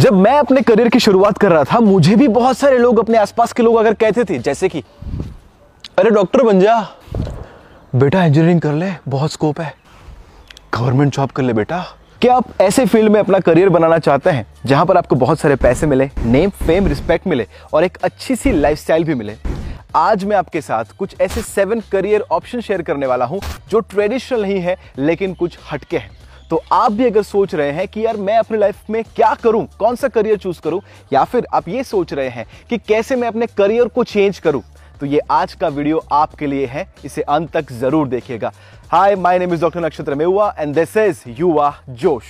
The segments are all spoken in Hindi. जब मैं अपने करियर की शुरुआत कर रहा था, मुझे भी बहुत सारे लोग, अपने आसपास के लोग अगर कहते थे जैसे कि अरे डॉक्टर बन जा बेटा, इंजीनियरिंग कर ले, बहुत स्कोप है, गवर्नमेंट जॉब कर ले बेटा। क्या आप ऐसे फील्ड में अपना करियर बनाना चाहते हैं जहां पर आपको बहुत सारे पैसे मिले, नेम फेम रिस्पेक्ट मिले और एक अच्छी सी लाइफस्टाइल भी मिले? आज मैं आपके साथ कुछ ऐसे 7 करियर ऑप्शन शेयर करने वाला हूं जो ट्रेडिशनल नहीं है लेकिन कुछ हटके हैं। तो आप भी अगर सोच रहे हैं कि यार मैं अपनी लाइफ में क्या करूं, कौन सा करियर चूज करूं, या फिर आप ये सोच रहे हैं कि कैसे मैं अपने करियर को चेंज करूं, तो ये आज का वीडियो आपके लिए है, इसे अंत तक जरूर देखिएगा। Hi, my name is doctor Nakshatra Mewa and this is युवा जोश।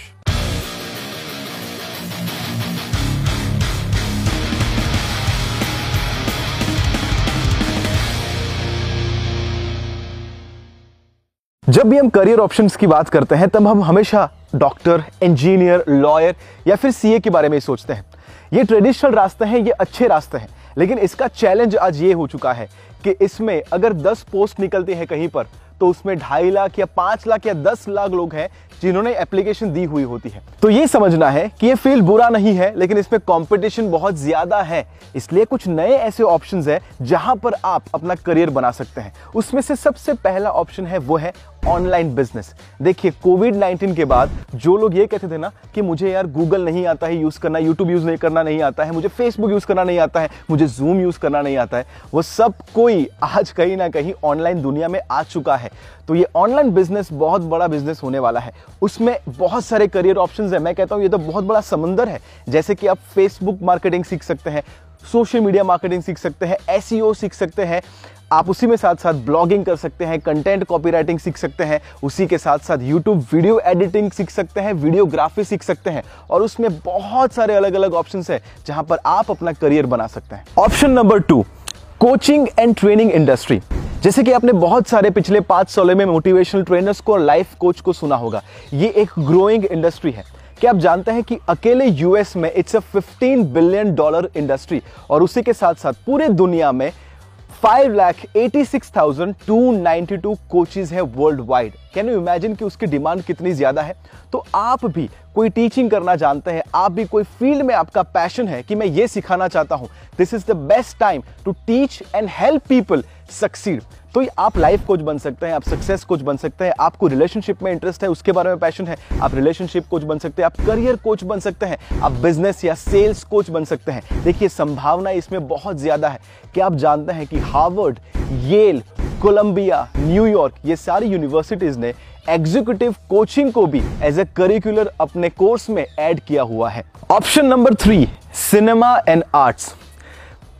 जब भी हम करियर ऑप्शंस की बात करते हैं तब हम हमेशा डॉक्टर, इंजीनियर, लॉयर या फिर सीए के बारे में सोचते हैं। ये ट्रेडिशनल रास्ते हैं, ये अच्छे रास्ते हैं, लेकिन इसका चैलेंज आज ये हो चुका है कि इसमें अगर 10 पोस्ट निकलती है कहीं पर तो उसमें 2.5 लाख या 5 लाख या 10 लाख लोग हैं जिन्होंने एप्लीकेशन दी हुई होती है। तो ये समझना है कि ये फील्ड बुरा नहीं है लेकिन इसमें कंपटीशन बहुत ज्यादा है, इसलिए कुछ नए ऐसे ऑप्शंस हैं जहां पर आप अपना करियर बना सकते हैं। उसमें से सबसे पहला ऑप्शन है वो है ऑनलाइन बिजनेस। देखिए, कोविड-19 के बाद जो लोग ये कहते थे ना कि मुझे यार गूगल नहीं आता है यूज करना, यूट्यूब यूज नहीं करना नहीं आता है, मुझे फेसबुक यूज करना नहीं आता है, मुझे जूम यूज करना नहीं आता है, वो सब कोई आज कहीं ना कहीं ऑनलाइन दुनिया में आ चुका है। तो ये ऑनलाइन बिजनेस बहुत बड़ा बिजनेस होने वाला है, उसमें बहुत सारे करियर ऑप्शंस है। मैं कहता हूं ये तो बहुत बड़ा समंदर है। जैसे कि आप फेसबुक मार्केटिंग सीख सकते हैं, सोशल मीडिया मार्केटिंग सीख सकते हैं, एसईओ सीख सकते हैं, आप उसी में साथ साथ ब्लॉगिंग कर सकते हैं, कंटेंट कॉपीराइटिंग सीख सकते हैं, उसी के साथ साथ यूट्यूब वीडियो एडिटिंग सीख सकते हैं, वीडियोग्राफी सीख सकते हैं, और उसमें बहुत सारे अलग अलग ऑप्शंस हैं जहां पर आप अपना करियर बना सकते हैं। Option number 2, coaching and training industry. जैसे कि आपने बहुत सारे पिछले 5 सालों में मोटिवेशनल ट्रेनर्स को और लाइफ कोच को सुना होगा। ये एक ग्रोइंग इंडस्ट्री है। क्या आप जानते हैं कि अकेले यूएस में इट्स अ $15 बिलियन इंडस्ट्री, और उसी के साथ साथ पूरे दुनिया में 5,86,292 कोचेज है world wide. Can you imagine कि उसकी डिमांड कितनी ज़्यादा है। तो आप भी कोई टीचिंग करना जानते हैं, आप भी कोई फील्ड में आपका पैशन है कि मैं ये सिखाना चाहता हूँ, this is the best time to teach and help people succeed. तो आप लाइफ कोच बन सकते हैं, आप सक्सेस कोच बन सकते हैं, आपको रिलेशनशिप में इंटरेस्ट है, उसके बारे में पैशन है, आप रिलेशनशिप कोच बन सकते हैं, आप करियर कोच बन सकते हैं, आप बिजनेस या सेल्स कोच बन सकते हैं। देखिए, संभावना इसमें बहुत ज़्यादा है। क्या आप जानते हैं कि हार्वर्ड, येल, कोलंबिया, न्यूयॉर्क, ये सारी यूनिवर्सिटीज़ ने एग्जीक्यूटिव कोचिंग को भी एज ए करिकुलर अपने कोर्स में ऐड किया हुआ है। Option number 3, cinema and arts.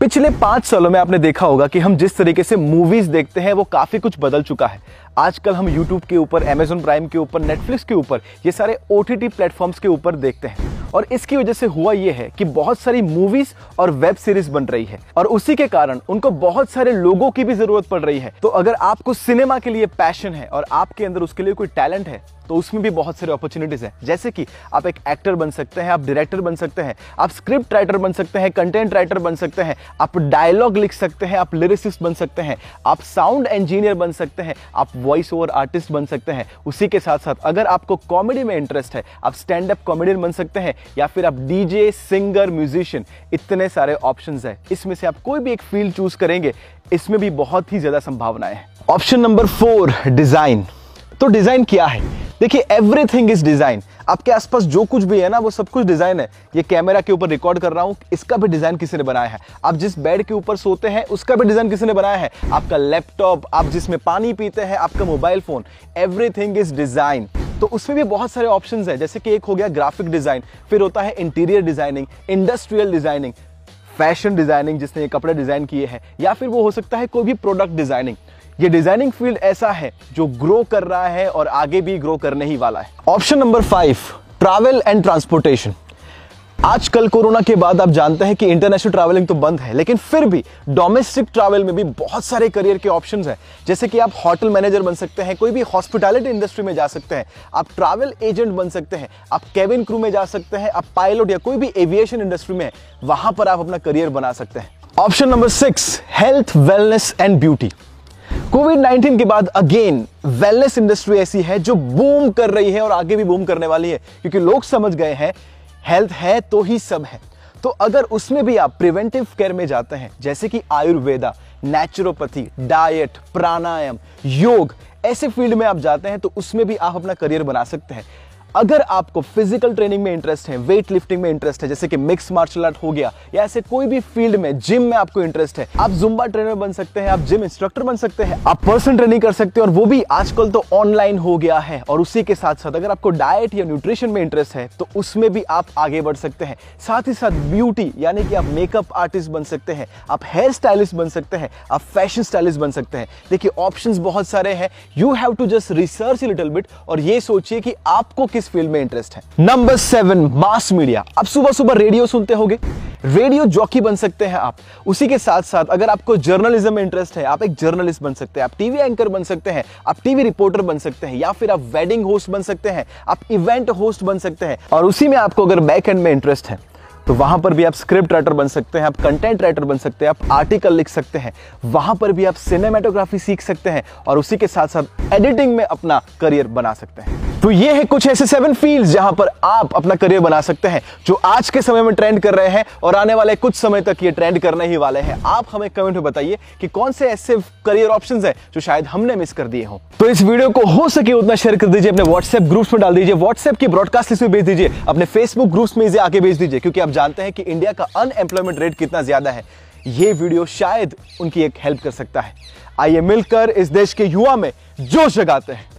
पिछले 5 सालों में आपने देखा होगा कि हम जिस तरीके से मूवीज देखते हैं वो काफ़ी कुछ बदल चुका है। आजकल हम YouTube के ऊपर, Amazon Prime के ऊपर, Netflix के ऊपर, ये सारे OTT प्लेटफॉर्म्स के ऊपर देखते हैं, और इसकी वजह से हुआ ये है कि बहुत सारी मूवीज और वेब सीरीज बन रही है, और उसी के कारण उनको बहुत सारे लोगों की भी जरूरत पड़ रही है। तो अगर आपको सिनेमा के लिए पैशन है और आपके अंदर उसके लिए कोई टैलेंट है तो उसमें भी बहुत सारे अपॉर्चुनिटीज हैं। जैसे कि आप एक एक्टर बन सकते हैं, आप डायरेक्टर बन सकते हैं, आप स्क्रिप्ट राइटर बन सकते हैं, कंटेंट राइटर बन सकते हैं, आप डायलॉग लिख सकते हैं, आप लिरिसिस्ट बन सकते हैं, आप साउंड इंजीनियर बन सकते हैं, आप वॉइस ओवर आर्टिस्ट बन सकते हैं। उसी के साथ साथ अगर आपको कॉमेडी में इंटरेस्ट है, आप स्टैंड अप कॉमेडियन बन सकते हैं, या फिर आप डीजे, सिंगर, म्यूजिशियन, इतने सारे ऑप्शंस हैं। इसमें से आप कोई भी एक फील्ड चूज करेंगे, इसमें भी बहुत ही ज्यादा संभावनाएं हैं। Option number 4, design. तो डिजाइन क्या है? देखिए, एवरीथिंग इज डिजाइन। आपके आसपास जो कुछ भी है ना वो सब कुछ डिजाइन है। ये कैमरा के ऊपर रिकॉर्ड कर रहा हूँ, इसका भी डिजाइन किसी ने बनाया है। आप जिस बेड के ऊपर सोते हैं उसका भी डिजाइन किसी ने बनाया है। आपका लैपटॉप, आप जिसमें पानी पीते हैं, आपका mobile phone, everything is design. तो उसमें भी बहुत सारे ऑप्शंस हैं। जैसे कि एक हो गया ग्राफिक डिजाइन, फिर होता है interior designing, industrial designing, fashion designing जिसने ये कपड़े डिजाइन किए हैं, या फिर वो हो सकता है कोई भी प्रोडक्ट डिजाइनिंग। ये डिजाइनिंग फील्ड ऐसा है जो ग्रो कर रहा है और आगे भी ग्रो करने ही वाला है। Option number 5, travel and transportation. आजकल कोरोना के बाद आप जानते हैं कि इंटरनेशनल ट्रैवलिंग तो बंद है, लेकिन फिर भी डोमेस्टिक ट्रैवल में भी बहुत सारे करियर के ऑप्शंस हैं। जैसे कि आप होटल मैनेजर बन सकते हैं, कोई भी हॉस्पिटैलिटी इंडस्ट्री में जा सकते हैं, आप ट्रैवल एजेंट बन सकते हैं, आप केबिन क्रू में जा सकते हैं, आप पायलट या कोई भी एविएशन इंडस्ट्री में है, वहां पर आप अपना करियर बना सकते हैं। Option number 6, health, wellness and beauty. COVID के बाद अगेन वेलनेस इंडस्ट्री ऐसी है जो बूम कर रही है और आगे भी बूम करने वाली है, क्योंकि लोग समझ गए हैं हेल्थ है तो ही सब है। तो अगर उसमें भी आप प्रिवेंटिव केयर में जाते हैं, जैसे कि आयुर्वेदा, नेचुरोपैथी, डाइट, प्राणायाम, योग, ऐसे फील्ड में आप जाते हैं तो उसमें भी आप अपना करियर बना सकते हैं। अगर आपको फिजिकल ट्रेनिंग में इंटरेस्ट है, वेट लिफ्टिंग में इंटरेस्ट है, जैसे कि मिक्स मार्शल आर्ट हो गया, या ऐसे कोई भी फील्ड में, जिम में आपको इंटरेस्ट है, आप जुम्बा ट्रेनर बन सकते हैं, आप जिम इंस्ट्रक्टर बन सकते हैं, आप पर्सनल ट्रेनिंग कर सकते हैं, और वो भी आजकल तो ऑनलाइन हो गया है। और उसी के साथ साथ अगर आपको डाइट या न्यूट्रिशन में इंटरेस्ट है तो उसमें भी आप आगे बढ़ सकते हैं। साथ ही साथ ब्यूटी, यानी कि आप मेकअप आर्टिस्ट बन सकते हैं, आप हेयर स्टाइलिस्ट बन सकते हैं, आप फैशन स्टाइलिस्ट बन सकते हैं। देखिए ऑप्शंस बहुत सारे हैं, you have to just research little bit और ये सोचिए कि आपको किस फील्ड में इंटरेस्ट है। Number 7, mass media. आप सुबह सुबह रेडियो सुनते होंगे, रेडियो जॉकी बन सकते हैं आप। उसी के साथ साथ अगर आपको जर्नलिज्म में इंटरेस्ट है, आप एक जर्नलिस्ट बन सकते हैं, आप टीवी एंकर बन सकते हैं, आप टीवी रिपोर्टर बन सकते हैं, या फिर आप वेडिंग होस्ट बन सकते हैं, आप इवेंट होस्ट बन सकते हैं। और उसी में आपको अगर बैक एंड में इंटरेस्ट है तो वहां पर भी आप स्क्रिप्ट राइटर बन सकते हैं, आप कंटेंट राइटर बन सकते हैं, आप आर्टिकल लिख सकते हैं, वहां पर भी आप सिनेमेटोग्राफी सीख सकते हैं और उसी के साथ साथ एडिटिंग में अपना करियर बना सकते हैं। तो ये है कुछ ऐसे 7 फील्ड्स जहां पर आप अपना करियर बना सकते हैं, जो आज के समय में ट्रेंड कर रहे हैं और आने वाले कुछ समय तक ये ट्रेंड करने ही वाले हैं। आप हमें कमेंट में बताइए कि कौन से ऐसे करियर ऑप्शंस हैं जो शायद हमने मिस कर दिए हो। तो इस वीडियो को हो सके उतना शेयर कर दीजिए, अपने व्हाट्सएप ग्रुप्स में डाल दीजिए, व्हाट्सएप की ब्रॉडकास्ट लिस्ट में भेज दीजिए, अपने फेसबुक ग्रुप्स में इसे आगे भेज दीजिए, क्योंकि आप जानते हैं कि इंडिया का अनएम्प्लॉयमेंट रेट कितना ज्यादा है। ये वीडियो शायद उनकी एक हेल्प कर सकता है। आइए मिलकर इस देश के युवा में जोश जगाते हैं।